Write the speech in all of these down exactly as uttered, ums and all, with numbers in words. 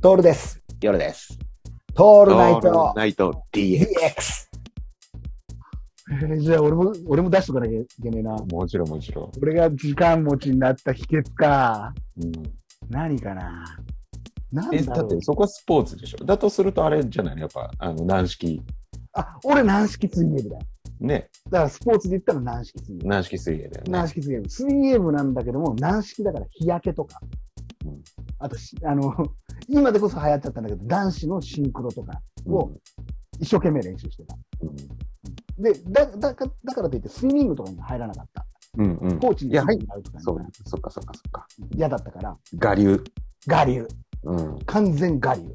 トールです。夜です。トールナイト。ナイト ディーエックス。えー、じゃあ俺も俺も出しとかなきゃいけねえな。もちろんもちろん。俺が時間持ちになった秘訣か。うん。何かな。なんだろう。え、だってそこはスポーツでしょ。だとするとあれじゃないの、やっぱあの軟式。あ、俺軟式水泳部だ。ね。だからスポーツで言ったら軟式水泳。軟式水泳だよね。軟式水泳部。水泳部なんだけども軟式だから日焼けとか。うん、あとあの今でこそ流行っちゃったんだけど男子のシンクロとかを一生懸命練習してた、うん、で だ, だ, だからといってスイミングとかに入らなかった、うんうん、コーチに入るとかそうそっかそっかそっか嫌だったから我流我流、うん、完全我流、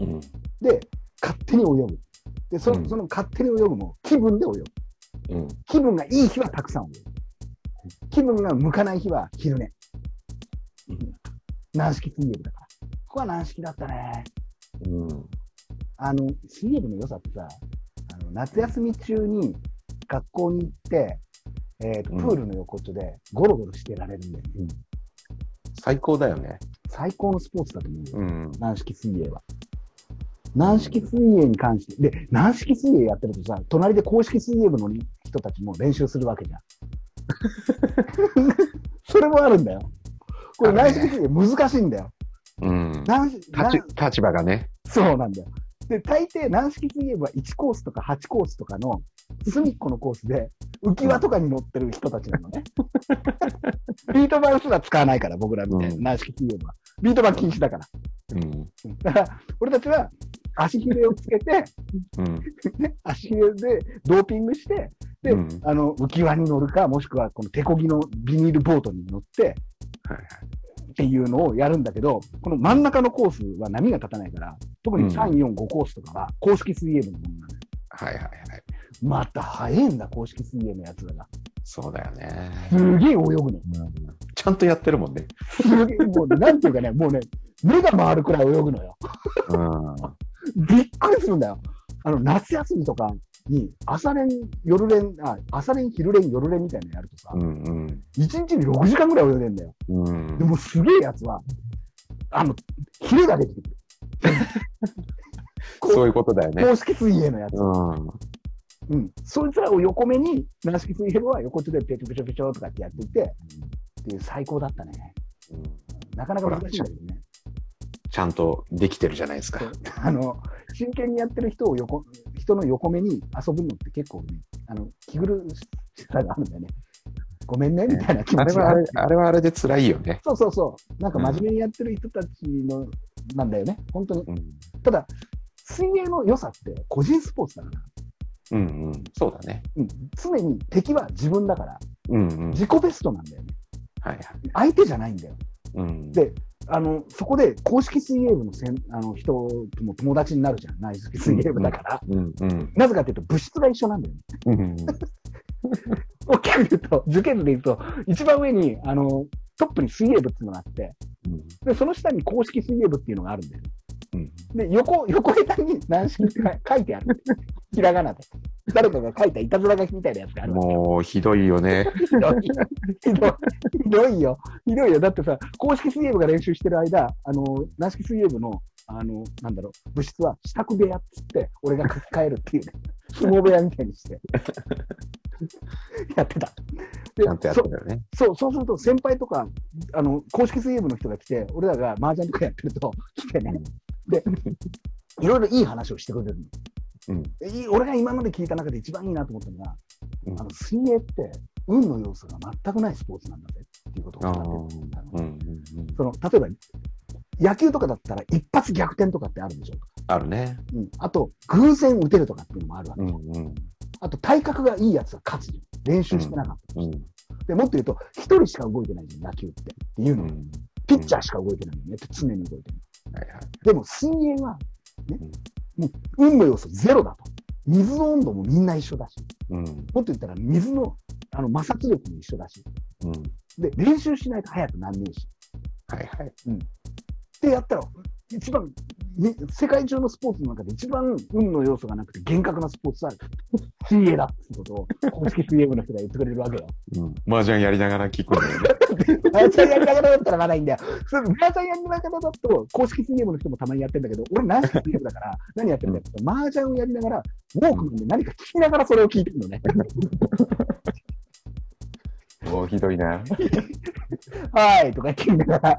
うん、で勝手に泳ぐで そ,、うん、その勝手に泳ぐも気分で泳ぐ、うん、気分がいい日はたくさん泳ぐ気分が向かない日は昼寝、うん軟式水泳部だから。ここは軟式だったね。うん。あの、水泳部の良さってさ、あの夏休み中に学校に行って、えーと、プールの横っちょでゴロゴロしてられるんだよね、うん。最高だよね。最高のスポーツだと思うんだよ。うん。軟式水泳は。軟式水泳に関して、で、軟式水泳やってるとさ、隣で公式水泳部の人たちも練習するわけじゃん。それもあるんだよ。これ軟式水泳難しいんだよ。うん。立場がね。そうなんだよ。で、大抵軟式水泳部はいちコースとかはちコースとかの隅っこのコースで浮き輪とかに乗ってる人たちなのね。ビート板すら使わないから、僕らみたいな、うん、軟式水泳部は。ビート板禁止だから。うん。だから、俺たちは足ひれをつけて、うん、足ひれでドーピングして、で、うん、あの、浮き輪に乗るか、もしくはこの手漕ぎのビニールボートに乗って、っていうのをやるんだけど、この真ん中のコースは波が立たないから、特にさん、よん、ごコースとかは公式水泳部のものなのよ。はいはいはい。また早いんだ、公式水泳のやつらが。そうだよね。すげえ泳ぐの、うん。ちゃんとやってるもんね。すげえ、もうなんていうかね、もうね、目が回るくらい泳ぐのよ。うん、びっくりするんだよ。あの、夏休みとかに朝練、夜練、あ、朝練、昼練、夜練みたいなのやるとさ、うんうん、いちにちにろくじかんぐらい泳いでんだよ。うん、でもすげえやつは、あの、ヒレができてくる。そういうことだよね。公式水泳のやつ。うん。うん。そいつらを横目に、軟式水泳部は横手でペチョペチョペチョとかってやっていて、うん、っていう最高だったね。うん、なかなか難しいんだけどね。ちゃんとできてるじゃないですか。あの、真剣にやってる人を横、人の横目に遊ぶのって結構ね、あの、気苦しさがあるんだよね。ごめんね、みたいな気持ちがある、ね。あれはあれ、あれはあれで辛いよね。そうそうそう。なんか真面目にやってる人たちの、うん、なんだよね。本当に。うん、ただ、水泳の良さって個人スポーツだから。うんうん。そうだね。うん。常に敵は自分だから。うんうん。自己ベストなんだよね。はいはい。相手じゃないんだよ。うん。で、あのそこで公式水泳部 の, せんあの人とも友達になるじゃん、軟式水泳部だから、うんうんうん、なぜかというと部室が一緒なんだよね、うんうん、大きく言うと受験で言うと一番上にあのトップに水泳部っていうのがあって、うん、でその下に公式水泳部っていうのがあるんだよ、うん、で 横, 横下手に軟式って書いてあるひらがなで誰かが書いたいたずら書きみたいなやつがある。もうひどいよね。ひどい。ひどい。ひどいよ。ひどいよ。だってさ、公式水泳部が練習してる間、あの、軟式水泳部の、あの、なんだろう、部室は支度部屋っつって、俺が書き換えるっていうね、相撲部屋みたいにして、やってた。で、ちゃんとやってたよね。そう、そうすると先輩とか、あの、公式水泳部の人が来て、俺らが麻雀とかやってると、来てね、で、いろいろいい話をしてくれるの。うん、俺が今まで聞いた中で一番いいなと思ったのが、うん、あの水泳って運の要素が全くないスポーツなんだぜっていうことを語ってるんだろう、うんうんうん、その例えば野球とかだったら一発逆転とかってあるでしょうか。あるね、うん、あと偶然打てるとかっていうのもあるわけ、うんうん、あと体格がいいやつは勝つ練習してなかった、うんうん、でもっと言うと一人しか動いてないじゃん野球ってっていうの、うん、ピッチャーしか動いてないよねって常に動いてる、はいはい、でも水泳はね、うん運の要素ゼロだと。水の温度もみんな一緒だし、うん、もっと言ったら水 の, あの摩擦力も一緒だし、うん、で練習しないと速くなんねえし、はいはいうん、ってやったら一番世界中のスポーツの中で一番運の要素がなくて厳格なスポーツある水泳だってことを公式水泳部の人が言ってくれるわけよ。麻雀、うん、やりながら聞くんだよね。麻雀やりながらだったらまだいいんだよ。麻雀やりながらだと公式水泳部の人もたまにやってんだけど、俺軟式水泳部だから何やってんだよって麻雀をやりながらウォークマンで何か聞きながらそれを聞いてるのね。もうひどいな。はいとか言ってんだから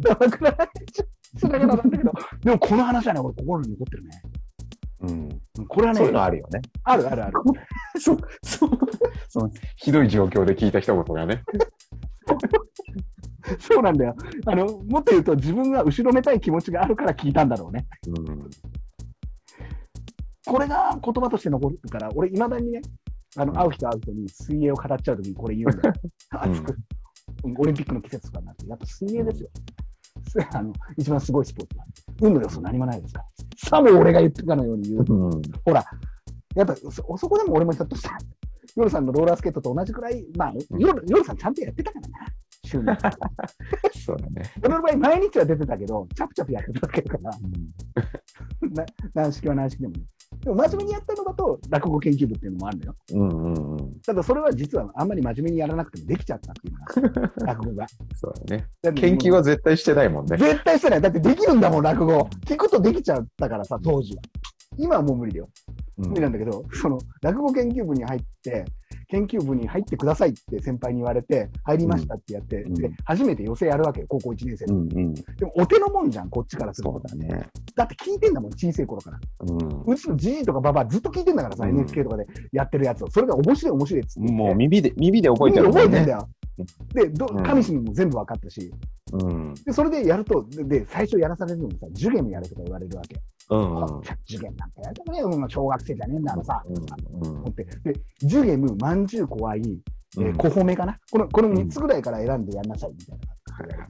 だからそれだけなんだけど、でもこの話はね、俺心に残ってるね。うん。これはね、そういうのあるよね。あるあるある。そそそのひどい状況で聞いた一言がね。そうなんだよ。あのもっと言うと自分が後ろめたい気持ちがあるから聞いたんだろうね。うん。これが言葉として残るから、俺いまだにね、あの、うん、会う人会う人に水泳を語っちゃうときにこれ言うんだよ。熱く、うん。オリンピックの季節とかになって、やっぱ水泳ですよ。うんあの一番すごいスポーツは運の要素何もないですから、さも俺が言ってたのように言う、うん、ほらやっぱそ, そこでも俺もひょっとしたら夜さんのローラースケートと同じくらい、まあ、夜, 夜さんちゃんとやってたからな週にそうだね、俺の場合毎日は出てたけどチャプチャプやってただけだから、うん、な軟式は軟式でもね、でも真面目にやったのだと落語研究部っていうのもあるのよ、うんうんうん、ただそれは実はあんまり真面目にやらなくてもできちゃったっていう落語がそうだね、だ研究は絶対してないもんね。絶対してない、だってできるんだもん落語、聞くとできちゃったからさ当時は。今はもう無理だよ、うん、無理なんだけど、その落語研究部に入って研究部に入ってくださいって先輩に言われて入りましたってやって、うん、で初めて寄席やるわけよ高校いちねん生で、うんうん、でもお手のもんじゃんこっちからすると、そうだね、だって聞いてんだもん小さい頃から、うん、うちのじいとかばばずっと聞いてんだからさ、うん、エヌエイチケー とかでやってるやつを、それが面白い面白いっつってもう耳で耳で覚えてるんだよね、耳で覚えてんだよ。でど神様も全部分かったし、うん、でそれでやるとで最初やらされるのにさ受験やれとか言われるわけ、うんうん、受験なんてやるとね小学生じゃねえんだからさ、うんうん、ってで受験まんじゅう怖い、えー、小褒めかな、このこのみっつぐらいから選んでやんなさいみたいな、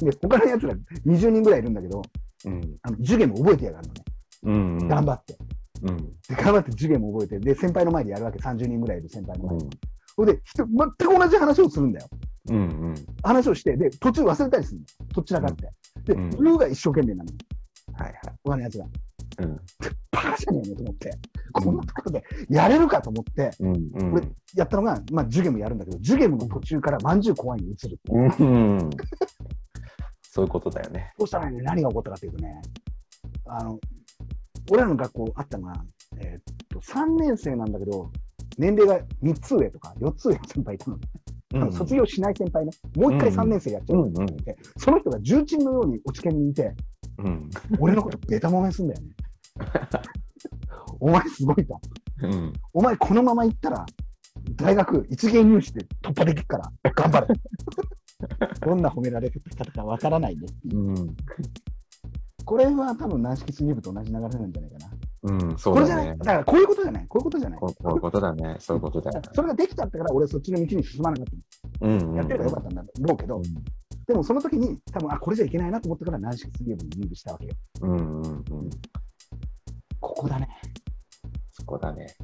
うん、で他のやつらにじゅうにんぐらいいるんだけど、うん、あの受験も覚えてやがるのね、うんうん、頑張って、うん、で頑張って受験も覚えてで先輩の前でやるわけさんじゅうにんぐらいいる先輩の前で、うんそれで全く同じ話をするんだよ、うんうん、話をしてで途中忘れたりするんだよどっちらかって、うん、で、うん、ルーが一生懸命なのよ、はいはい、他のやつが、うん、バカじゃねえのと思って、うん、こんなところでやれるかと思って、うんうん、俺やったのが、まあ、ジュゲムやるんだけどジュゲムの途中からまんじゅう怖いに移る、うんうん、そういうことだよね。そうしたらね何が起こったかというとね、あの俺らの学校あったのが、えー、っとさんねん生なんだけど年齢がみっつ上とかよっつ上の先輩いたので、うんうん、卒業しない先輩ね、もう一回さんねん生やっちゃうって言って、うんうん、その人が重鎮のように落ち研にいて、うん、俺のことベタ揉めすんだよね。お前すごいと、うん、お前このまま行ったら大学一芸入試で突破できるから頑張れ。どんな褒められ方かわからないね、うん、これは多分軟式水泳部と同じ流れなんじゃないかな。うん、そうだね。これじゃない。だからこういうことじゃない。こういうことじゃない。こういうことだね。そういうことだよね。それができちゃったから俺そっちの道に進まなかった。うんうんうん、やってればよかったんだろうけど、うん、でもその時に多分あこれじゃいけないなと思ったから軟式水泳部に入部したわけよ。うんうんうん。ここだね。そこだね。